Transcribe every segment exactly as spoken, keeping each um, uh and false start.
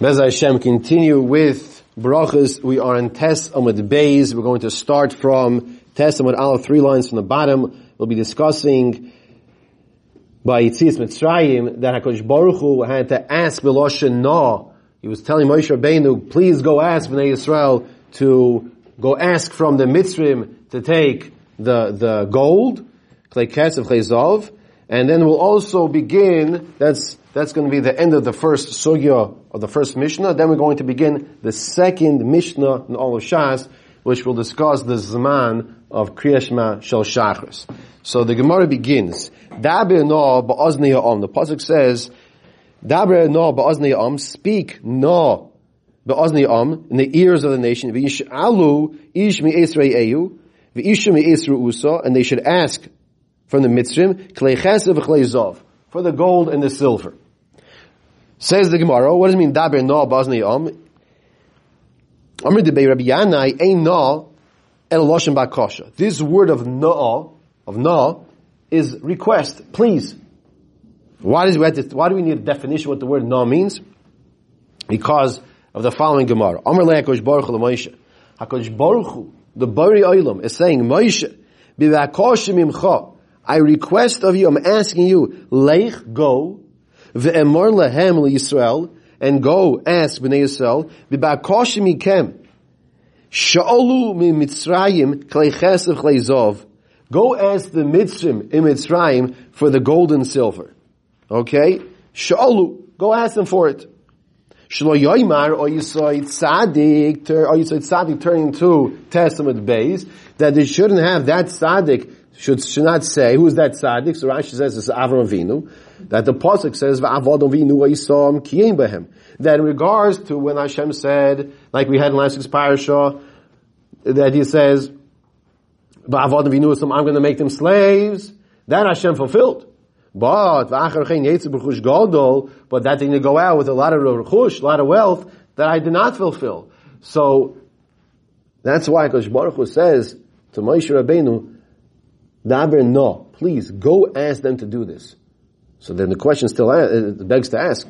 Meza Hashem, continue with Baruchus. We are in Tess Amud Beis. We're going to start from Tess Amud Aleph, three lines from the bottom. We'll be discussing by Yitzias Mitzrayim that Akosh Baruch Hu had to ask Belosh no. He was telling Moshe Rabbeinu, please go ask B'nai Israel to go ask from the Mitzrayim to take the, the gold, Klai Yisrael. And then we'll also begin, that's, that's going to be the end of the first sugya, or the first Mishnah. Then we're going to begin the second Mishnah in all of Shas, which will discuss the Zman of Kriyashma Shel Shachris. So the Gemara begins. Dabre no ba'ozni ha'om. The Pasuk says, Dabre no ba'ozni ha'om. Speak no ba'ozni ha'om in the ears of the nation. V'yish'alu ish mi'esrei eyu. V'ishu mi'esru uso. And they should ask from the Mitzrim, klei chesed v'klei zov, for the gold and the silver. Says the Gemara, what does it mean, daber no bazni om? Amr debei Rabbi Yanai, ein no, el loshen bakosha. This word of no, of no, is request, please. Why does we have to, why do we need a definition of what the word no means? Because of the following Gemara. Amr le Hakadosh Baruch Hu Moshe. Hakadosh Baruch Hu, the Bari Olam, is saying, Moshe, bivakosh mimcha, I request of you, I'm asking you, Leich, go, Ve'emor lehem leYisrael, and go ask B'nai Yisrael, B'bakosh mikem, Sha'olu mi Mitzrayim, Klei Chesed Klei Zov, go ask the Mitzrim in Mitzrayim for the gold and silver. Okay? Sha'olu, go ask them for it. Sh'lo yoymar, or Yisrael Tzadik, or Yisrael Tzadik turning to Testament Beis, that they shouldn't have that Tzadik, Should, should not say, who is that tzaddik? So Rashi says it's Avraham Avinu, that the Pasuk says, that in regards to when Hashem said, like we had in last week's parasha, that he says, I'm going to make them slaves, that Hashem fulfilled. But, but that thing to go out with a lot of Rukush, a lot of wealth, that I did not fulfill. So, that's why Hakadosh Baruch Hu says to Moshe Rabbeinu, Daber no, please go ask them to do this. So then the question still it begs to ask: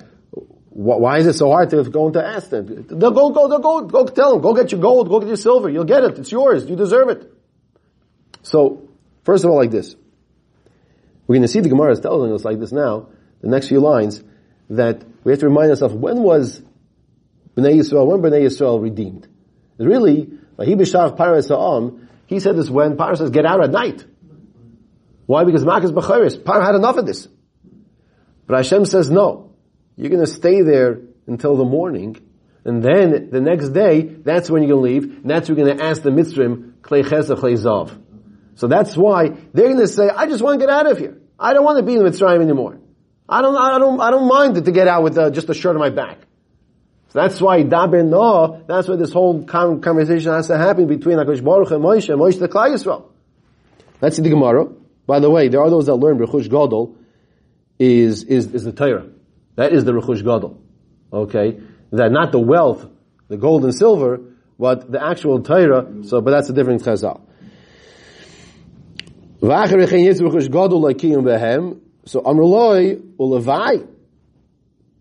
why is it so hard to go and to ask them? They'll go, go, they'll go, go tell them, go get your gold, go get your silver, you'll get it. It's yours. You deserve it. So first of all, like this, we're going to see the Gemara is telling us like this now. The next few lines that we have to remind ourselves: when was B'nai Yisrael? When B'nai Yisrael redeemed? Really, he said this when Parah says, "Get out at night." Why? Because Makas B'chares, Parah had enough of this. But Hashem says, no, you're going to stay there until the morning, and then the next day, that's when you're going to leave, and that's when you're going to ask the Mitzrim, Klei Chesed, Klei Zav. So that's why they're going to say, I just want to get out of here. I don't want to be in Mitzrayim anymore. I don't, I don't, I don't mind it to get out with uh, just a shirt on my back. So that's why Daber No, that's why this whole conversation has to happen between Hakadosh Baruch and Moshe, and Moshe the Klai Yisrael. Let's see the Gemara. By the way, there are those that learn Rechush Godol is, is, is the Torah. That is the Rechush Godol. Okay? That not the wealth, the gold and silver, but the actual Torah, so, but that's a different Chazal. So, Amruloi, Ulevai.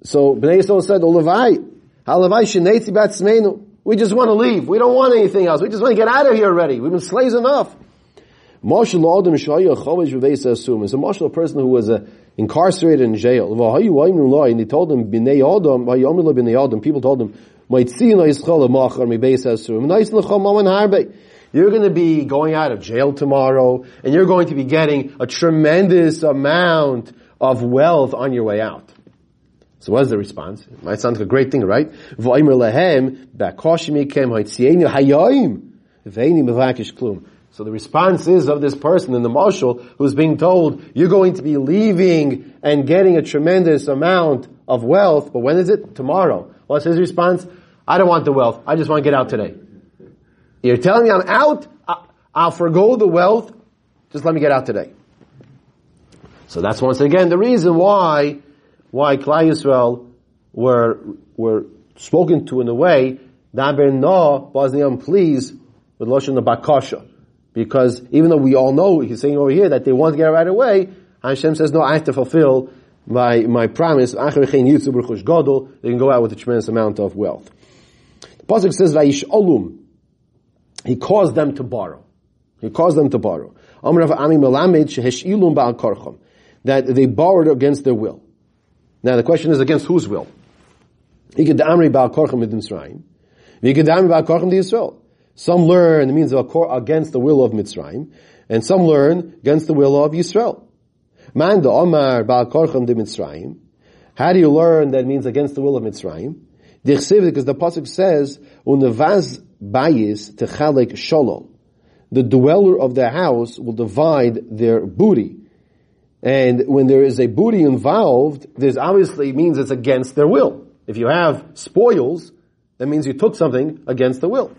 So, B'nai Yisrael said, Ulevai, Halavai Shenetzi Batzmeinu. We just want to leave. We don't want anything else. We just want to get out of here already. We've been slaves enough. Marshal Adam Shaya Chomesh V'Veisa Asum. It's a martial person who was uh, incarcerated in jail. And they told him, B'nei Adam, V'Yomila B'nei Adam. People told him, you're going to be going out of jail tomorrow, and you're going to be getting a tremendous amount of wealth on your way out. So what's the response? It might sound like a great thing, right? So the response is of this person in the marshal who's being told, you're going to be leaving and getting a tremendous amount of wealth, but when is it? Tomorrow. What's his response? I don't want the wealth. I just want to get out today. You're telling me I'm out? I'll forgo the wealth. Just let me get out today. So that's once again the reason why why Klai Yisrael were were spoken to in a way, Daber no, Bosnian, please, with Loshon Bakasha. Because even though we all know, he's saying over here, that they want to get it right away, Hashem says, no, I have to fulfill my my promise, Rechush Godol, they can go out with a tremendous amount of wealth. The pasuk says, Vayish Olum. He caused them to borrow. He caused them to borrow. That they borrowed against their will. Now the question is, against whose will? Some learn the means of against the will of Mitzrayim, and some learn against the will of Yisrael. Man da Omar Baal Korcham de Mitzrayim. How do you learn that means against the will of Mitzrayim? Because the pasuk says, Unevaz Bayis Techalek Sholol. The dweller of their house will divide their booty. And when there is a booty involved, this obviously means it's against their will. If you have spoils, that means you took something against the will.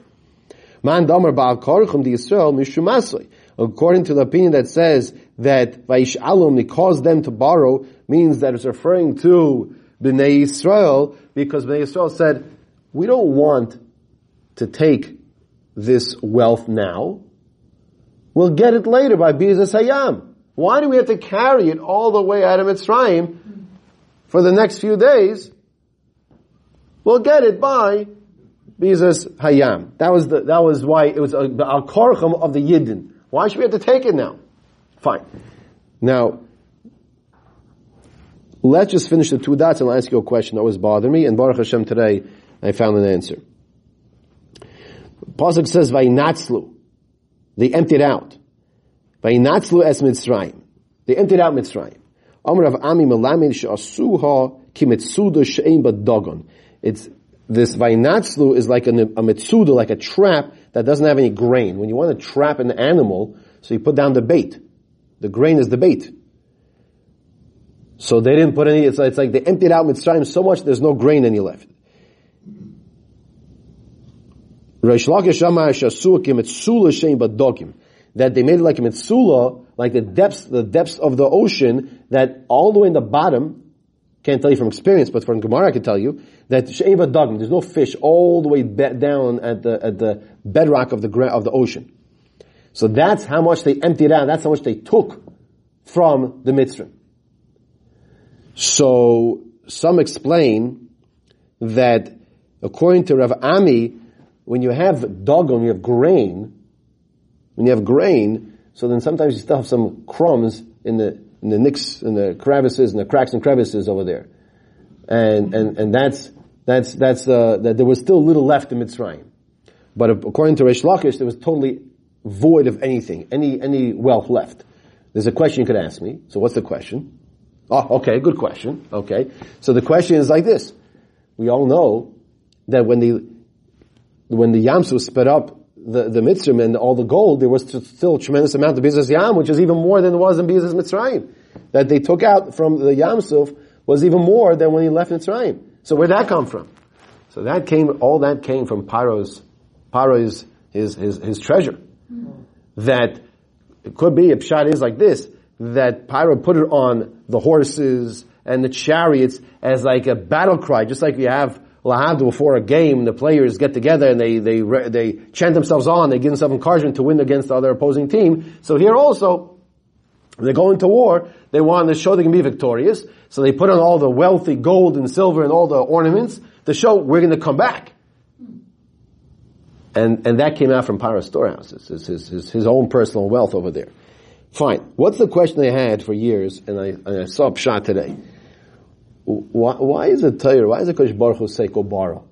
Man damar ba'alkarchum di Yisrael mishumasoi. According to the opinion that says that vayish alum, they caused them to borrow, means that it's referring to B'nai Israel, because B'nai Israel said, we don't want to take this wealth now. We'll get it later by B'ezas Hayam. Why do we have to carry it all the way out of Mitzrayim for the next few days? We'll get it by B'ezas Hayam. That was the, that was why it was the Al-Korcham of the Yidden. Why should we have to take it now? Fine. Now, let's just finish the two dots and I'll ask you a question that always bothered me. And Baruch Hashem today, I found an answer. Pasuk says, Vaynatzlu. They emptied out. Vaynatzlu es Mitzrayim. They emptied out Mitzrayim. It's this Vaynatzlu is like a, a mitzuda, like a trap that doesn't have any grain. When you want to trap an animal, so you put down the bait. The grain is the bait. So they didn't put any, it's like, it's like they emptied out Mitzrayim so much there's no grain any left. That they made it like a mitzula, like the depths, the depths of the ocean, that all the way in the bottom, can't tell you from experience, but from Gemara I can tell you, that she'ein ba dogim, there's no fish all the way down at the, at the bedrock of the, of the ocean. So that's how much they emptied out, that's how much they took from the Mitzrayim. So, some explain that according to Rav Ami, when you have dogon, you have grain. When you have grain, so then sometimes you still have some crumbs in the in the nicks and the crevices and the cracks and crevices over there, and and and that's that's that's uh, that there was still little left in Mitzrayim. But according to Reish Lakish, there was totally void of anything, any any wealth left. There's a question you could ask me. So what's the question? Oh, okay, good question. Okay, so the question is like this: we all know that when the when the Yamsu sped up the, the Mitzrayim and all the gold, there was still a tremendous amount of B'ezas Yam, which is even more than it was in B'ezas Mitzrayim. That they took out from the Yamsuf was even more than when he left Mitzrayim. So where'd that come from? So that came, all that came from Paro's, Paro's, his, his, his treasure. Mm-hmm. That, it could be, a pshat is like this, that Paro put it on the horses and the chariots as like a battle cry, just like we have Lahadu before a game, the players get together and they they they chant themselves on. They give themselves encouragement to win against the other opposing team. So here also, they're going to war. They want to show they can be victorious. So they put on all the wealthy gold and silver and all the ornaments to show we're going to come back. And and that came out from Paro's storehouses. It's his, his his own personal wealth over there. Fine. What's the question they had for years? And I and I saw Pshat today. Why, why is it Torah? Why is it Akosh Baruch Hu say go borrow?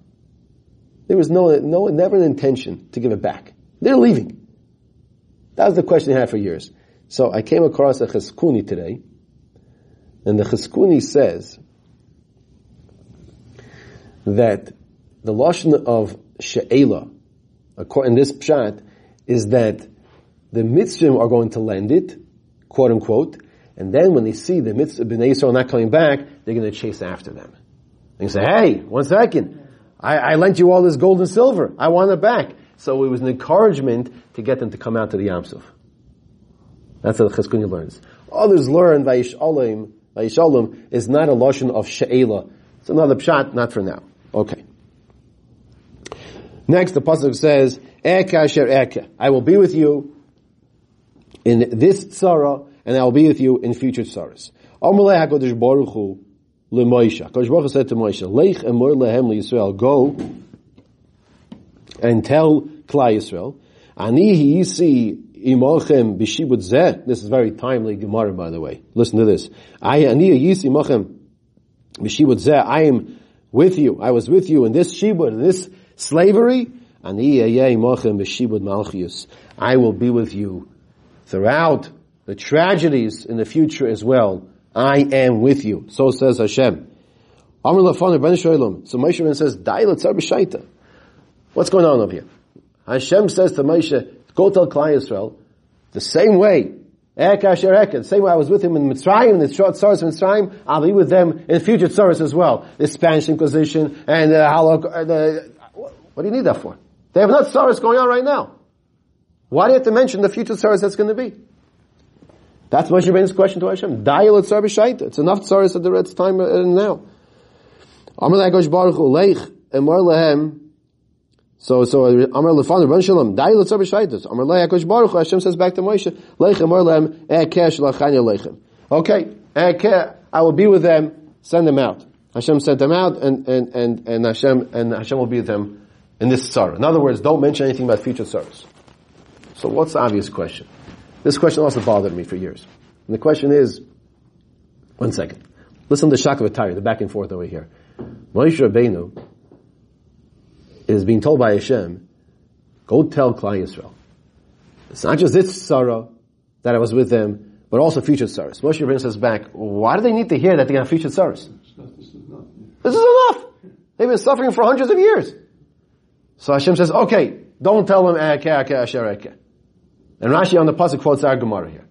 There was no, no, never an intention to give it back. They're leaving. That was the question I had for years. So I came across a Cheskuni today, and the Cheskuni says that the Loshon of She'ela, in this Pshat, is that the Mitzvim are going to lend it, quote unquote, and then when they see the Mitzvah B'nai Yisrael not coming back, they're going to chase after them. They say, hey, one second, I, I lent you all this gold and silver. I want it back. So it was an encouragement to get them to come out to the Yam Suf. That's how the Cheskuni learns. Others learn Vayish Olim, Vayish Olim is not a Lashon of She'ela. It's another Pshat, not for now. Okay. Next, the Pasuk says, Eka asher Eka. I will be with you in this Tzara, and I will be with you in future tzaras. Amalei Hakadosh Baruch Hu leMoshe. Hakadosh Baruch Hu said to Moshe, "Leich emor lehem leYisrael, go and tell Klai Yisrael, Ani heisi imochem b'shibud zeh." This is very timely Gemara, by the way. Listen to this. I Ani heisi imochem b'shibud zeh. I am with you. I was with you in this shibud, in this slavery. Ani imochem b'shibud malchius. I will be with you throughout the tragedies in the future as well. I am with you. So says Hashem. Amr lafan ben Shoylum. So Moshe Rabbeinu says, "Dai letzar b'shaita." What's going on over here? Hashem says to Moshe, "Go tell Klai Yisrael the same way. Ek asher ek. The same way I was with him in Mitzrayim, in the Tzaras of Mitzrayim, I'll be with them in future Tzaras as well. The Spanish Inquisition and the Holocaust. What do you need that for? They have not Tzaras going on right now. Why do you have to mention the future Tzaras that's going to be?" That's Moshe Rabbeinu's question to Hashem. Dayel etzar b'shaita. It's enough tzaras at the right time and now. Amar leHakadosh Baruch Hu leich emor lehem. So so Amar leFanu Rabbeinu Shalom. Dayel etzar b'shaita. Amar leHakadosh Baruch Hu. Hashem says back to Moshe, leich emor lehem ekei shlachani leichem. Okay, ekei. I will be with them. Send them out. Hashem sent them out, and and and and Hashem and Hashem will be with them in this tzara. In other words, don't mention anything about future tzaras. So what's the obvious question? This question also bothered me for years. And the question is, one second. Listen to the shock of attire, the back and forth over here. Moshe Rabbeinu is being told by Hashem, go tell Klai Yisrael. It's not just this tzara that I was with them, but also future tzaras. Moshe Rabbeinu says back, why do they need to hear that they have future tzaras? This is enough. This is enough. They've been suffering for hundreds of years. So Hashem says, okay, don't tell them, Ekei, Ekei, Asher, Ekei. And Rashi on the Pasuk quotes our Gemara here.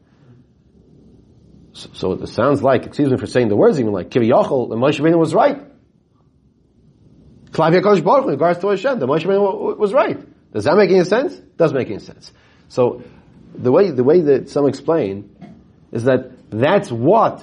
So, so it sounds like, excuse me for saying the words even, like, Kiviyachol, and Moshe Rabbeinu was right. Klav Yakosh Baruch in regards to Hashem, the Moshe Rabbeinu was right. Does that make any sense? It does make any sense. So, the way, the way that some explain is that that's what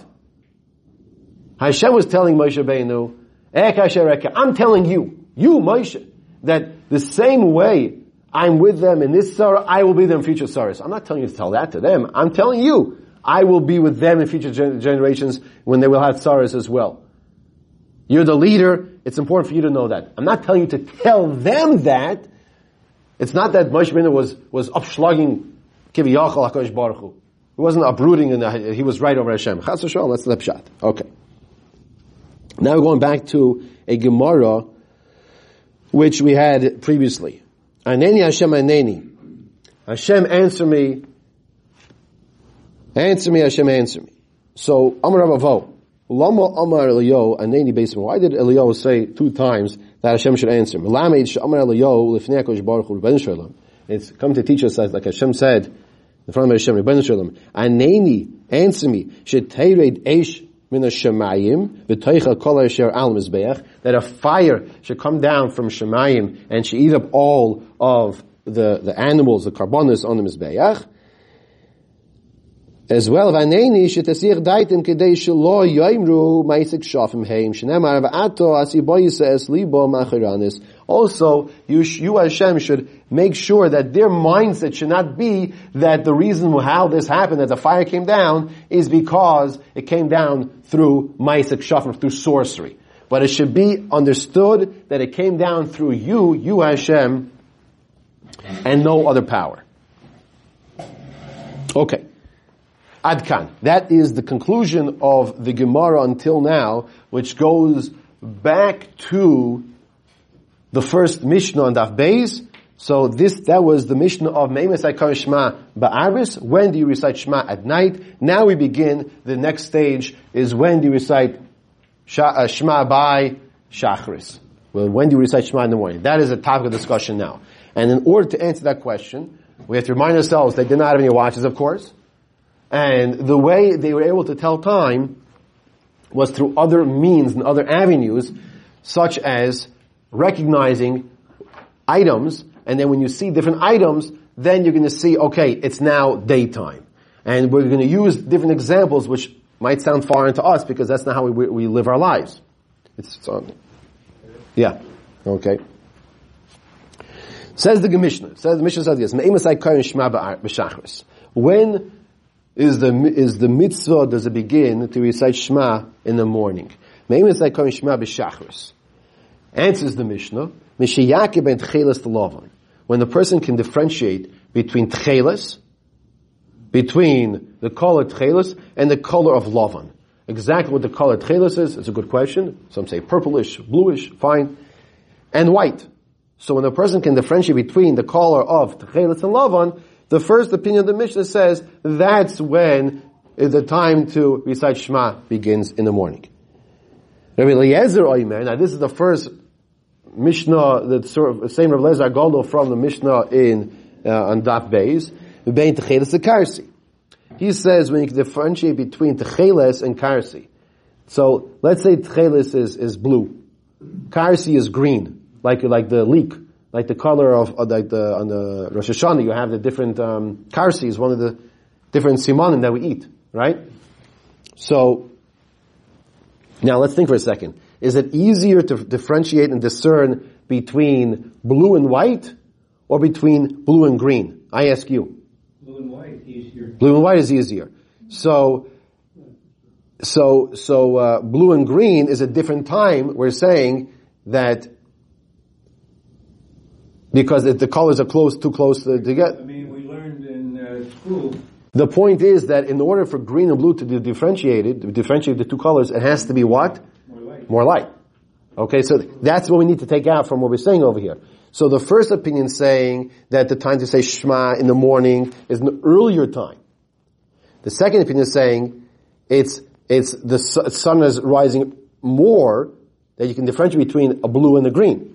Hashem was telling Moshe Rabbeinu, Ekei Asher Ekei, I'm telling you, you Moshe, that the same way I'm with them in this sorrow, I will be them in future sorrows. I'm not telling you to tell that to them. I'm telling you, I will be with them in future gen- generations when they will have sorrows as well. You're the leader. It's important for you to know that. I'm not telling you to tell them that. It's not that Moshe Rabbeinu was, was upschlagging Kiviyachol HaKadosh Baruch Hu. He wasn't uprooting in the, he was right over Hashem. Chas v'shalom, that's the pshat. Okay. Now we're going back to a Gemara which we had previously. Aneni Hashem Aneni. Hashem answer me. Answer me, Hashem answer me. So, Amar Rabavo. Lama Amar Eliyahu Aneni Beisim. Why did Eliyahu say two times that Hashem should answer him? It's come to teach us, like Hashem said, in front of Hashem, Aneni, answer me. That a fire should come down from Shemayim and should eat up all of the, the animals, the karbonos on the Mizbeach. As well, also, you, you Hashem should make sure that their mindset should not be that the reason how this happened, that the fire came down, is because it came down through Ma'aseh Shafim, through sorcery. But it should be understood that it came down through you, you Hashem, and no other power. Okay. Adkan. That is the conclusion of the Gemara until now, which goes back to the first Mishnah on Daf Beis. So this, that was the Mishnah of Meimes Aikar Shema Ba'aris. When do you recite Shema at night? Now we begin. The next stage is when do you recite Shema by Shachris? Well, when do you recite Shema in the morning? That is a topic of discussion now. And in order to answer that question, we have to remind ourselves they did not have any watches, of course. And the way they were able to tell time was through other means and other avenues, such as recognizing items, and then when you see different items, then you're going to see, okay, it's now daytime. And we're going to use different examples, which might sound foreign to us, because that's not how we, we live our lives. It's, it's on. Yeah. Okay. Says the Mishnah. Says the Mishnah says this. When is the is the mitzvah, does it begin to recite Shema in the morning? Maybe it's like calling Shema B'Shachris. Answers the Mishnah, Mishiyakib and Tcheles T'Lovan. When the person can differentiate between Tcheles, between the color Tcheles and the color of Lovan. Exactly what the color Tcheles is, it's a good question. Some say purplish, bluish, fine. And white. So when a person can differentiate between the color of Tcheles and Lovan, the first opinion of the Mishnah says that's when the time to recite Shema begins in the morning. Rabbi Eliezer Oimer, now this is the first Mishnah, the sort of same Rabbi Eliezer Godol from the Mishnah in, uh, on Daf Beis, Bein Tcheles and Karsi. He says when you can differentiate between Tcheles and Karsi. So let's say Tcheles is, is blue. Karsi is green, like, like the leek. Like the color of, like the, on the Rosh Hashanah, you have the different, um, karsi is one of the different simonim that we eat, right? So, now let's think for a second. Is it easier to differentiate and discern between blue and white, or between blue and green? I ask you. Blue and white is easier. Blue and white is easier. So, so, so, uh, blue and green is a different time. We're saying that because if the colors are close, too close to together. I mean, we learned in uh, school. The point is that in order for green and blue to be differentiated, differentiate the two colors, it has to be what? More light. More light. Okay, so that's what we need to take out from what we're saying over here. So the first opinion saying that the time to say Shema in the morning is an earlier time. The second opinion saying it's it's the sun is rising more, that you can differentiate between a blue and a green.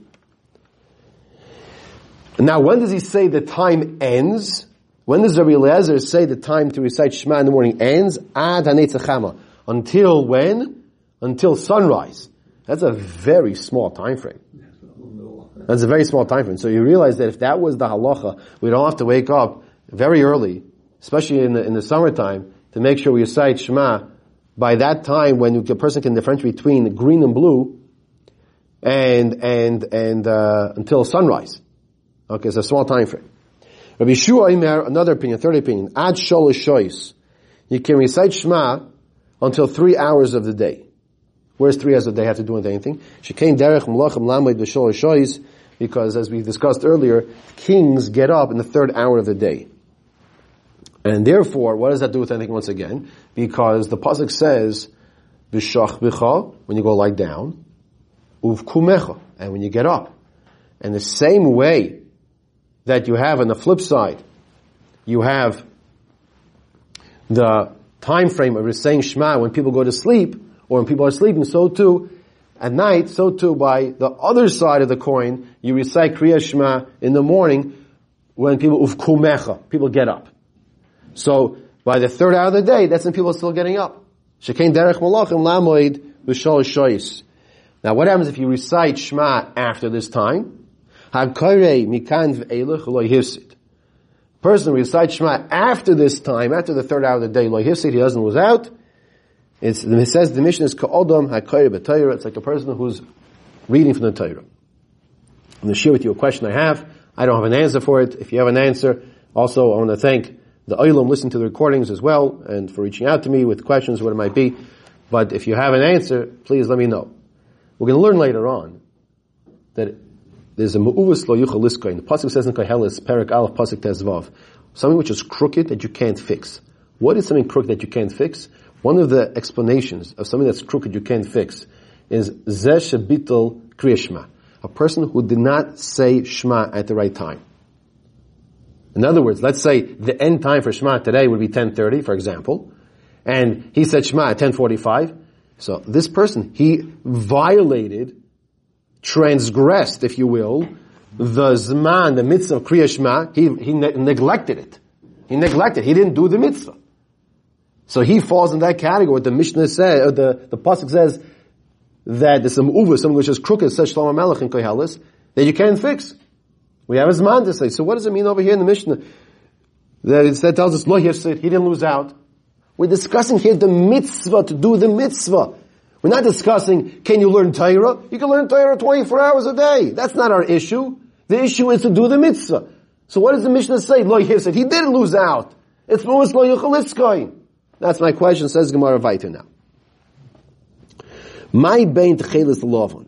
Now, when does he say the time ends? When does Rabbi Eliezer say the time to recite Shema in the morning ends? Ad hanetzachama. Until when? Until sunrise. That's a very small time frame. That's a very small time frame. So you realize that if that was the halacha, we don't have to wake up very early, especially in the, in the summertime, to make sure we recite Shema by that time when the person can differentiate between green and blue and, and, and, uh, until sunrise. Okay, it's a small time frame. Rabbi Shua Imer, another opinion, third opinion. Ad sholosh shoyis. You can recite Shema until three hours of the day. Where's three hours of the day have to do with anything? Shekein derech melachim lamed b'sholosh shoyis, because as we discussed earlier, kings get up in the third hour of the day. And therefore, what does that do with anything once again? Because the Pasuk says, b'shach b'cha, when you go lie down, uvkumecha, and when you get up. And the same way that you have on the flip side, you have the time frame of saying Shema when people go to sleep, or when people are sleeping, so too, at night, so too, by the other side of the coin, you recite Kriyashma in the morning, when people, ufkumecha, people get up. So, by the third hour of the day, that's when people are still getting up. Shekein derech malachim lamoid v'sholosh shoyis. Now, what happens if you recite Shema after this time? Person who recites Shema after this time, after the third hour of the day, lo hifsid, he doesn't lose out. It's, it says the mission is ka'odom ha'korei b'Torah. It's like a person who's reading from the Torah. I'm going to share with you a question I have. I don't have an answer for it. If you have an answer, also I want to thank the Olam listening to the recordings as well, and for reaching out to me with questions, what it might be. But if you have an answer, please let me know. We're going to learn later on that there's a me'uvus lo yuchal liskoin. The pasuk says in Kohelis, Perek Aleph, pasuk Tes Vav, something which is crooked that you can't fix. What is something crooked that you can't fix? One of the explanations of something that's crooked you can't fix is zeh shebitul kriyashma, a person who did not say Shema at the right time. In other words, let's say the end time for Shema today would be ten thirty, for example, and he said Shema at ten forty-five. So this person, he violated, transgressed, if you will, the Zman, the mitzvah of Kriya Shema. he, he ne- neglected it. He neglected it. He didn't do the mitzvah. So he falls in that category. What the Mishnah says, or the, the Pasuk says, that there's some uva, something which is crooked, says Shlomo Melech in Kohelis, that you can't fix. We have a Zman to say. So what does it mean over here in the Mishnah? That it that tells us, lo yifsid, he didn't lose out. We're discussing here the mitzvah, to do the mitzvah. We're not discussing, can you learn Torah? You can learn Torah twenty-four hours a day. That's not our issue. The issue is to do the mitzvah. So what does the Mishnah say? Lo yifsid, he did lose out. It's mu'us lo yuchal iskoy. That's my question, says Gemara Vaitu now. My bain t'chelis lovon.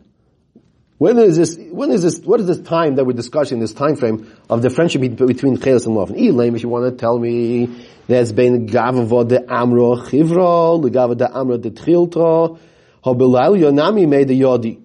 When is this, when is this, what is this time that we're discussing, this time frame of the friendship between Cheles and Lovin? Elaim, if you want to tell me, there's been Gavavo de Amro Chivro, the Gavavo de Amro de Tchilto, Hobilal Yonami made the Yodi.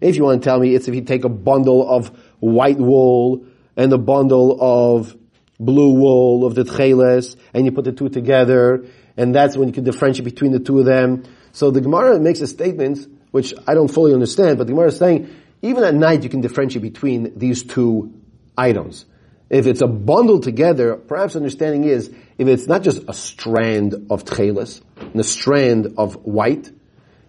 If you want to tell me, it's if you take a bundle of white wool and a bundle of blue wool of the Cheles, and you put the two together, and that's when you get the friendship between the two of them. So the Gemara makes a statement, which I don't fully understand, but the Gemara is saying, even at night, you can differentiate between these two items. If it's a bundle together, perhaps understanding is, if it's not just a strand of tcheles, and a strand of white,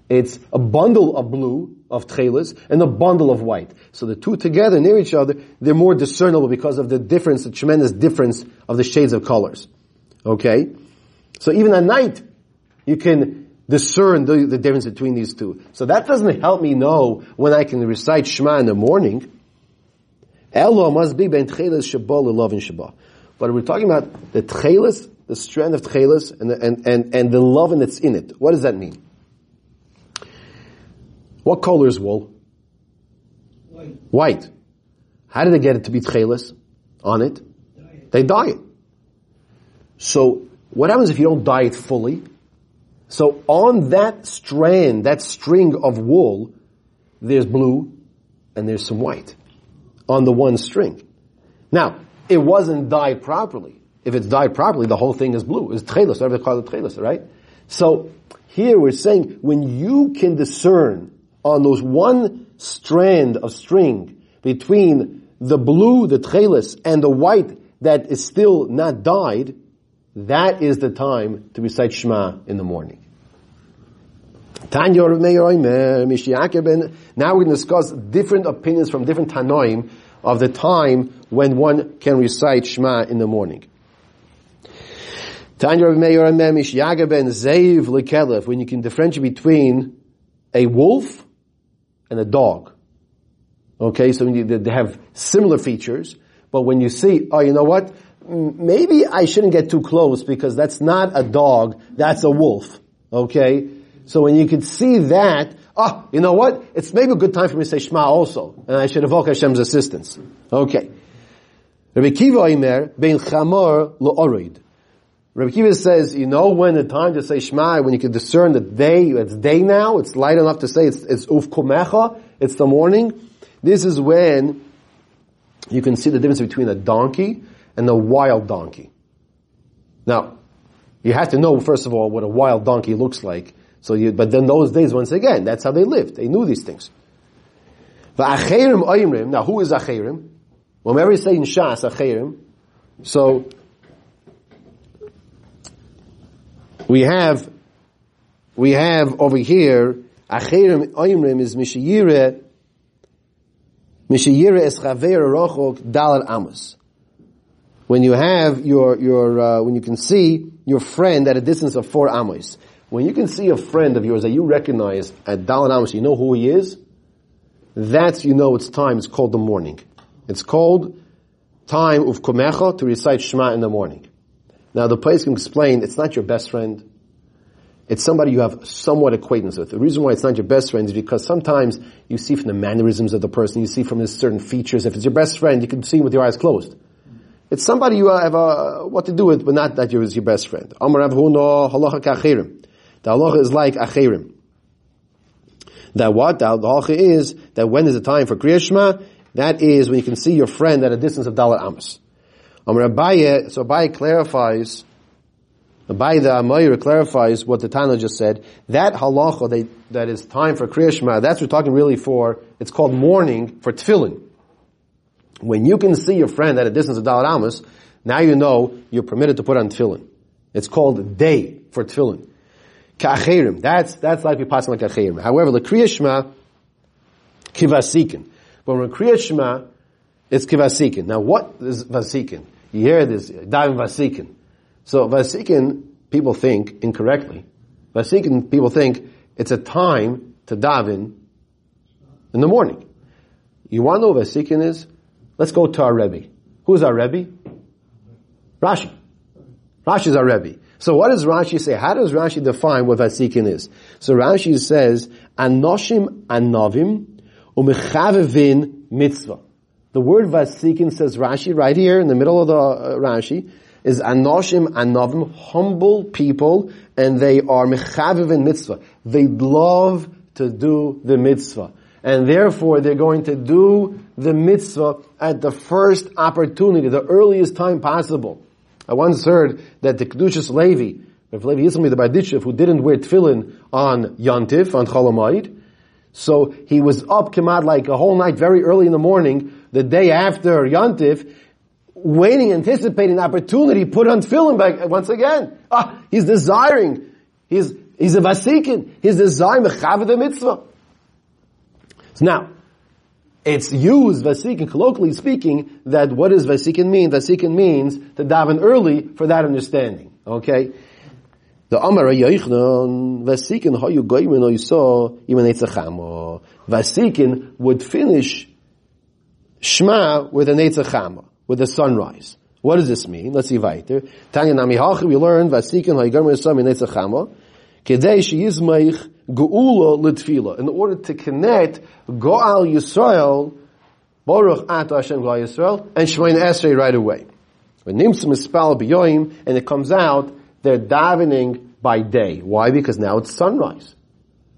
it's a bundle of blue, of tcheles, and a bundle of white. So the two together, near each other, they're more discernible because of the difference, the tremendous difference of the shades of colors. Okay? So even at night, you can discern the, the difference between these two. So that doesn't help me know when I can recite Shema in the morning. Elo must be ben tcheles sheba lelovin sheba. But we're talking about the tcheles, the strand of tcheles, and, and, and, and the lovin that's in it. What does that mean? What color is wool? White. White. How did they get it to be tcheles on it? Dye it. They dye it. So what happens if you don't dye it fully? So on that strand, that string of wool, there's blue and there's some white on the one string. Now, it wasn't dyed properly. If it's dyed properly, the whole thing is blue. It's tcheles, whatever they call it, tcheles, right? So here we're saying when you can discern on those one strand of string between the blue, the tcheles, and the white that is still not dyed, that is the time to recite Shema in the morning. Now we're going to discuss different opinions from different Tanoim of the time when one can recite Shema in the morning. When you can differentiate between a wolf and a dog. Okay, so they have similar features, but when you see, oh, you know what? Maybe I shouldn't get too close because that's not a dog, that's a wolf. Okay? So when you could see that, oh, you know what? It's maybe a good time for me to say Shema also. And I should evoke Hashem's assistance. Okay. Rabbi Kiva Omer, Ben Chamor Lo'orid. Rabbi Kiva says, you know when the time to say Shema, when you can discern the day, it's day now, it's light enough to say it's, it's Uf Kumecha, it's the morning. This is when you can see the difference between a donkey and a wild donkey. Now, you have to know, first of all, what a wild donkey looks like. So, you, but then those days, once again, that's how they lived. They knew these things. Now, who is Achirim? Whenever you say in Shas, Achirim, so, we have, we have over here, Achirim, Oimrim is Mishayire, Mishayire es Chaver Rochok Dalar Amos. When you have your, your, uh, when you can see your friend at a distance of four amos. When you can see a friend of yours that you recognize at Dalan Amos, you know who he is? That's, you know, it's time, it's called the morning. It's called time of Kumecha to recite Shema in the morning. Now the place can explain, it's not your best friend. It's somebody you have somewhat acquaintance with. The reason why it's not your best friend is because sometimes you see from the mannerisms of the person, you see from his certain features. If it's your best friend, you can see him with your eyes closed. It's somebody you have uh, what to do with, but not that you're your best friend. Amar Rav Huna halacha k'achirim. The halacha is like achirim. That what? The halacha is that when is the time for Kriyashma? That is when you can see your friend at a distance of Dalar Amos. Amar Abaye, so Abaye clarifies, Abaye the Amayir clarifies what the Tana just said. That halacha that, that is time for Kriyashma, that's we're talking really for, it's called morning for tefillin. When you can see your friend at a distance of Dalar Amos, now you know you're permitted to put on tefillin. It's called day for tefillin. Ka'achirim. That's, that's like we pass on like achirim. However, the Kriyashma, kivasikin. But when Kriyashma, it's kivasikin. Now what is vasikin? You hear this, daven vasikin. So vasikin, people think incorrectly. Vasikin, people think it's a time to daven in the morning. You want to know what vasikin is? Let's go to our Rebbe. Who's our Rebbe? Rashi. Rashi's our Rebbe. So what does Rashi say? How does Rashi define what Vasikin is? So Rashi says, Anoshim anavim umechavevin mitzvah. The word Vasikin, says Rashi right here in the middle of the uh, Rashi, is Anoshim anavim, humble people, and they are mechavevin mitzvah. They love to do the mitzvah. And therefore, they're going to do the mitzvah at the first opportunity, the earliest time possible. I once heard that the Kedushas Levi, Rav Levi Yisrael the Barditchev, who didn't wear tefillin on Yantif, on Cholomoid, so he was up, came out like a whole night, very early in the morning, the day after Yantif, waiting, anticipating opportunity, put on tefillin back once again. Ah, he's desiring. He's, he's a Vasikin. He's desiring Mechav the mitzvah. So now, it's used, Vasikin, colloquially speaking, that what does Vasikin mean? Vasikin means to daven early for that understanding. Okay? The Amar Yoichnon, Vasikin Hayu Goymen Oyso Yimen Eitzachamo. Vasikin would finish Shema with an Eitzachamo, with the sunrise. What does this mean? Let's see weiter. Tanya Nami Hachi, we learned Vasikin Hayu Goymen Oyso Yimen Eitzachamo. Kedei Sheyizmeich Geula Litfila. In order to connect Goal Yisrael, Baruch Ata Hashem Goal Yisrael, and Shemayim Esrei right away. When Nimtz Mispal B'yoyim, and it comes out, they're davening by day. Why? Because now it's sunrise.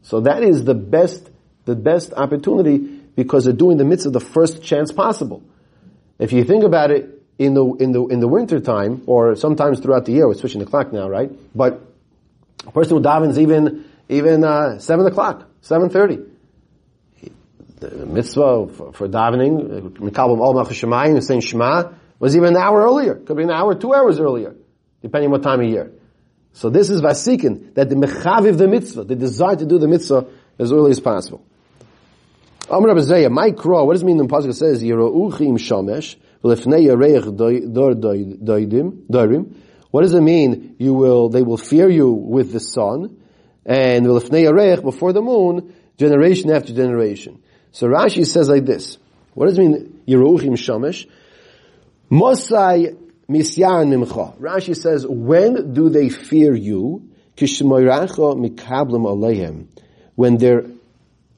So that is the best, the best opportunity, because they're doing the mitzvah the first chance possible. If you think about it, in the, in the, in the winter time, or sometimes throughout the year, we're switching the clock now, right? But a person who davens even Even uh, seven o'clock, seven thirty, the mitzvah for, for davening, mikabel ol malchus shemayim, saying Shema, was even an hour earlier. Could be an hour, two hours earlier, depending on what time of year. So this is vasikin, that the mechaviv the mitzvah, the desire to do the mitzvah as early as possible. Amar Rabbi Zeya, my crow. What does it mean? The pasuk says yerouchim shamesh v'lefnei yareich dor doirim. What does it mean? You will, they will fear you with the sun. And before the moon, generation after generation. So Rashi says like this. What does it mean? Yeruchim Shamash. Mosai misyan mimcha. Rashi says, when do they fear you? When their,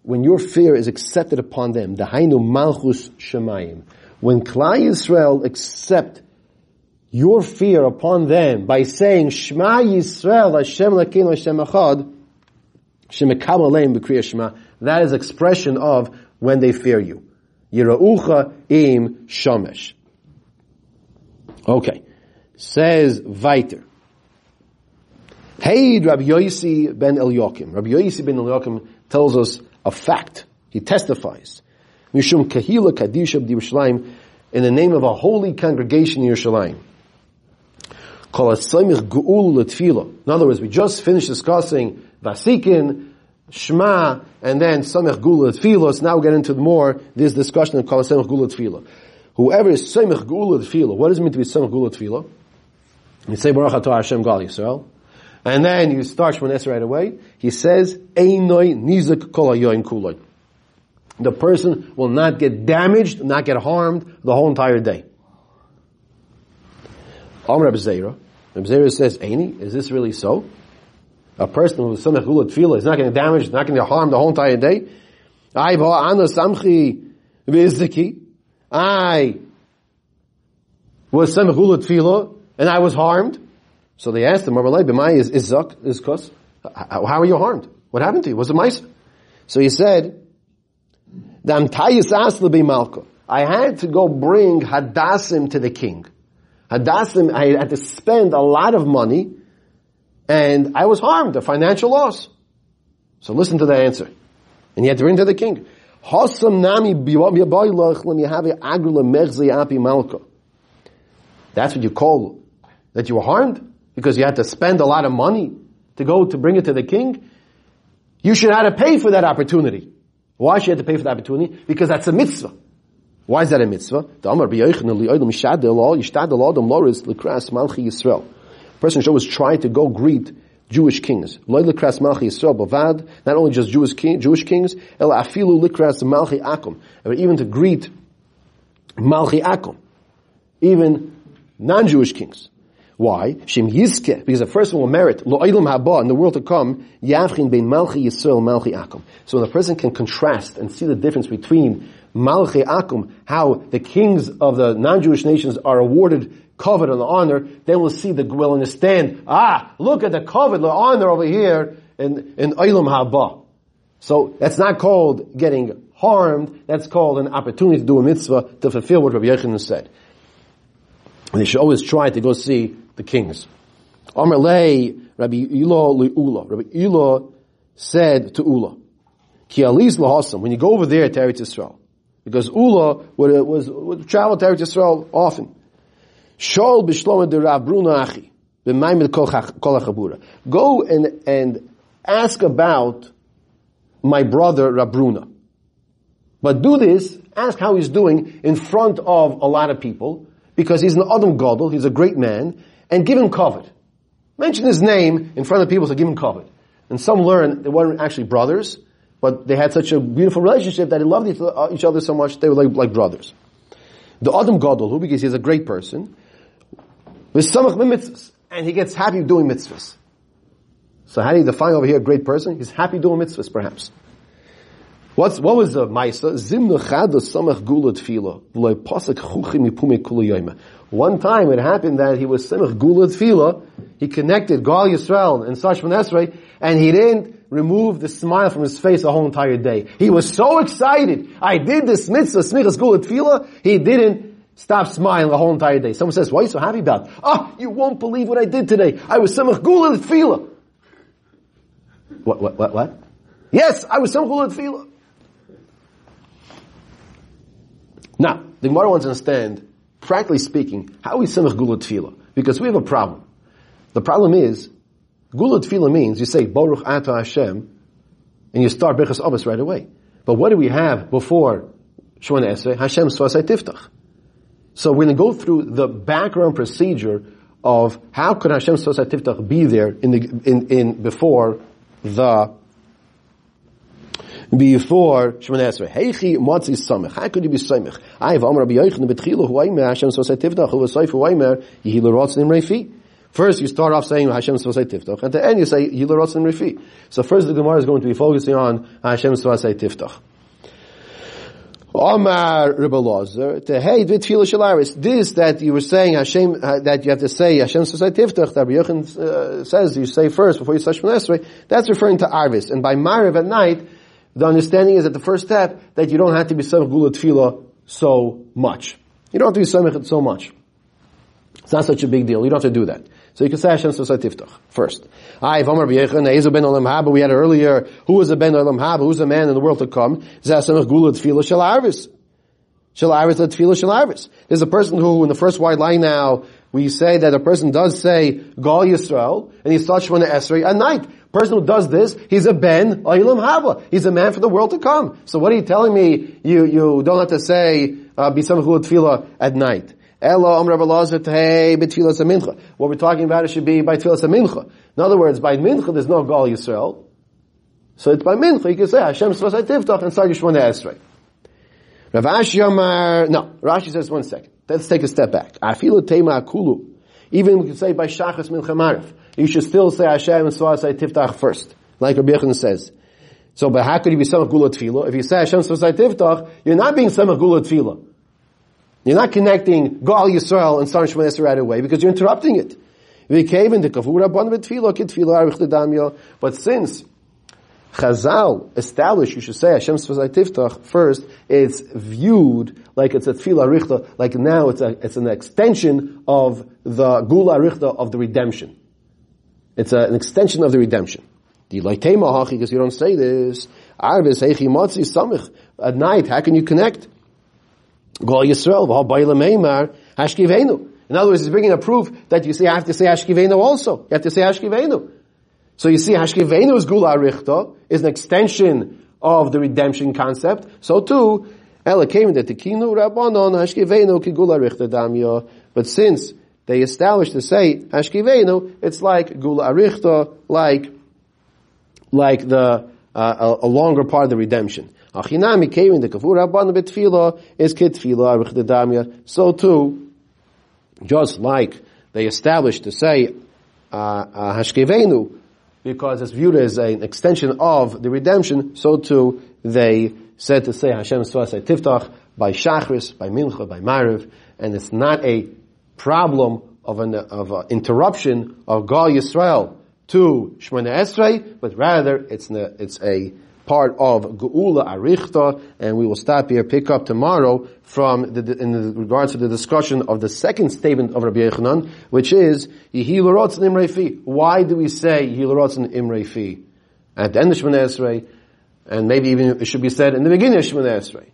when your fear is accepted upon them. Dahainu malchus shemayim. When Klai Yisrael accept your fear upon them by saying Shema Yisrael Hashem Lakeinu Hashem Echad. That is expression of when they fear you. Yiraucha im shomesh. Okay. Says Viter. Hey, Rabbi Yosi ben Eliakim. Rabbi Yosi ben Eliakim tells us a fact. He testifies. Mishum kahila kadisha b'Yerushalayim, in the name of a holy congregation in Yerushalayim. In other words, we just finished discussing Vasikin, Shema, and then Samech Gula Tefillah. So now we get into more this discussion of Kol Samech Gula Tefillah. Whoever is Samech Gula Tefillah, what does it mean to be Samech Gula Tefillah? You say Baruch Atah Hashem Gal Yisrael, and then you start Shmoneh Esrei right away. He says Einoi Nizek Kol Hayoyim Kuloi. The person will not get damaged, not get harmed the whole entire day. Amar Rabbi Zeira. Rabbi Zeira says, Eini, is this really so? A person with Samech Gula Tefillah is not going to damage, not going to harm the whole entire day. I was Samech Gula Tefillah and I was harmed. So they asked him, how are you harmed? What happened to you? Was it mice? So he said, I had to go bring Hadassim to the king. Hadassim, I had to spend a lot of money. And I was harmed, a financial loss. So listen to the answer. And he had to bring to the king. That's what you call that you were harmed? Because you had to spend a lot of money to go to bring it to the king? You should have to pay for that opportunity. Why should you have to pay for that opportunity? Because that's a mitzvah. Why is that a mitzvah? Person should always try to go greet Jewish kings. Not only just Jewish, king, Jewish kings, but even to greet Malchi Akum, even non-Jewish kings. Why? Shem Yizke, because a person will merit Lo'ilum Haba in the world to come. Yavchin bein Malchi Yisrael Malchi Akum. So when a person can contrast and see the difference between Malchi Akum, how the kings of the non-Jewish nations are awarded covet and honor, they will see the will understand. Ah, look at the covet, the honor over here in in Ilum Haba. So that's not called getting harmed. That's called an opportunity to do a mitzvah to fulfill what Rabbi Yechanan said. And they should always try to go see the kings. Amar lei Rabbi Ilo leUla. Rabbi Ilo said to Ula, "Ki aliz lahasam." When you go over there to Eretz Yisrael, because Ula would, was would travel to Eretz Yisrael often. Shol b'shlomo de Rav Bruna achi b'maimid kol hachabura. Go and and ask about my brother Rav Bruna, but do this. Ask how he's doing in front of a lot of people. Because he's an Adam Gadol, he's a great man, and give him covet. Mention his name in front of people, so give him covet. And some learn they weren't actually brothers, but they had such a beautiful relationship that they loved each other so much, they were like, like brothers. The Adam Gadol, who, because he's a great person, with samach mitzvahs, and he gets happy doing mitzvahs. So how do you define over here a great person? He's happy doing mitzvahs, perhaps. What's, what was the Maisa? One time it happened that he was Simach Gula Tfila, he connected Gal Yisrael and Sashman Esrei, and he didn't remove the smile from his face the whole entire day. He was so excited. I did this mitzvah, Smichas Gula Tfila, he didn't stop smiling the whole entire day. Someone says, "Why are you so happy about it?" "Oh, you won't believe what I did today. I was Simach Gula Tfila." What, what, what, what? "Yes, I was Simach Gula Tfila." Now, the Gemara wants to understand, practically speaking, how is Simach Gula Tefila? Because we have a problem. The problem is, Gula Tefila means you say, Baruch Atah Hashem, and you start Birchas Avos right away. But what do we have before Shemona Esrei? Hashem Svasei Tiftach. So we're going to go through the background procedure of how could Hashem Svasei Tiftach be there in the, in, in, before the Before Shemona Esrei, Heichi Matzi Samech. How could you be Samech? I have Amar Rabbi Yochanan B'Tchila Huaymer Hashem Svasei Tiftach Huvasoif Huaymer Yehi L'Rotzim Reifi. First, you start off saying Hashem Svasei Tiftach. At the end, you say Yehi L'Rotzim Reifi. So first, the Gemara is going to be focusing on Hashem Svasei Tiftach. Amar Rabbi Lazar Tehei B'Tchila Shalaris. This that you were saying Hashem, that you have to say Hashem Svasei Tiftach, that Rabbi Yochanan uh, says you say first before you say Shemona Esrei. That's referring to Arvis. And by Maariv at night, the understanding is that the first step, that you don't have to be Samech Gula Tefila so much. You don't have to be Samech so much. It's not such a big deal. You don't have to do that. So you can say Hashem Svasei Tiftach first. I, Vamar B'Yechon, Eizu Ben Olam Haba, we had earlier, who is a Ben Olam Haba, who's a man in the world to come? Zeh Samech Gula Tefila Shel Arvis. Shel Arvis, La Tefila Shel Arvis. There's a person who, in the first white line now, we say that a person does say Gal Yisrael, and he starts Shemona Esrei at night. Person who does this, he's a ben olam haba. He's a man for the world to come. So what are you telling me? You you don't have to say b'samech gula tefila at night. Elo amar Rabbi Elazar tehei b'tfilas hamincha. What we're talking about, it should be by tfilas hamincha. In other words, by mincha there's no Gal Yisrael, so it's by mincha you can say Hashem Svasei Tiftach and start your Shemona Esrei. Rav Ashi Yomar, no, Rashi says one second. Let's take a step back. Afilu tema akulu. Even we can say by Shachris Mincha Marif, you should still say Hashem Svasei Tiftach first, like Rabbi Yochanan says. So, but how could you be Samech Gula Tefila? If you say Hashem Svasei Tiftach, you're not being Samech Gula Tefila. You're not connecting Gal Yisrael and Saran Shemona Esrei right away because you're interrupting it. But since Chazal established you should say Hashem Svasei Tiftach first, it's viewed like it's a Tefila Arichta, like now it's a, it's an extension of the Gula Arichta of the redemption. It's a, an extension of the redemption. Because you don't say this. At night, how can you connect? In other words, he's bringing a proof that you say, I have to say Hashkivenu also. You have to say Hashkivenu. So you see, Hashkivenu's Gula Arichta is an extension of the redemption concept. So too, Ela came that the Kinu Rabbanon Hashkivenu ki Gula Arichta Damya. But since they established to say Hashkiveinu, it's like Gula Arichta, like like the uh, a, a longer part of the redemption. Achinami came in the Kavur Rabban Betfila is Kitfila Arichta Damya. So too, just like they established to say uh, Hashkevenu, because it's viewed as an extension of the redemption, so too they said to say Hashem Sfasei Tiftach by Shachris, by Mincha, by Maariv, and it's not a problem of an of an interruption of Gal Yisrael to Shmona Esrei, but rather it's a, it's a part of Geula Arichta, and we will stop here, pick up tomorrow from the, in regards to the discussion of the second statement of Rabbi Yechanan, which is Yehi L'rotzen Imrei Fi. Why do we say Yehi L'rotzen Imrei Fi at the end of Shemona Esrei, and maybe even it should be said in the beginning of Shemona Esrei?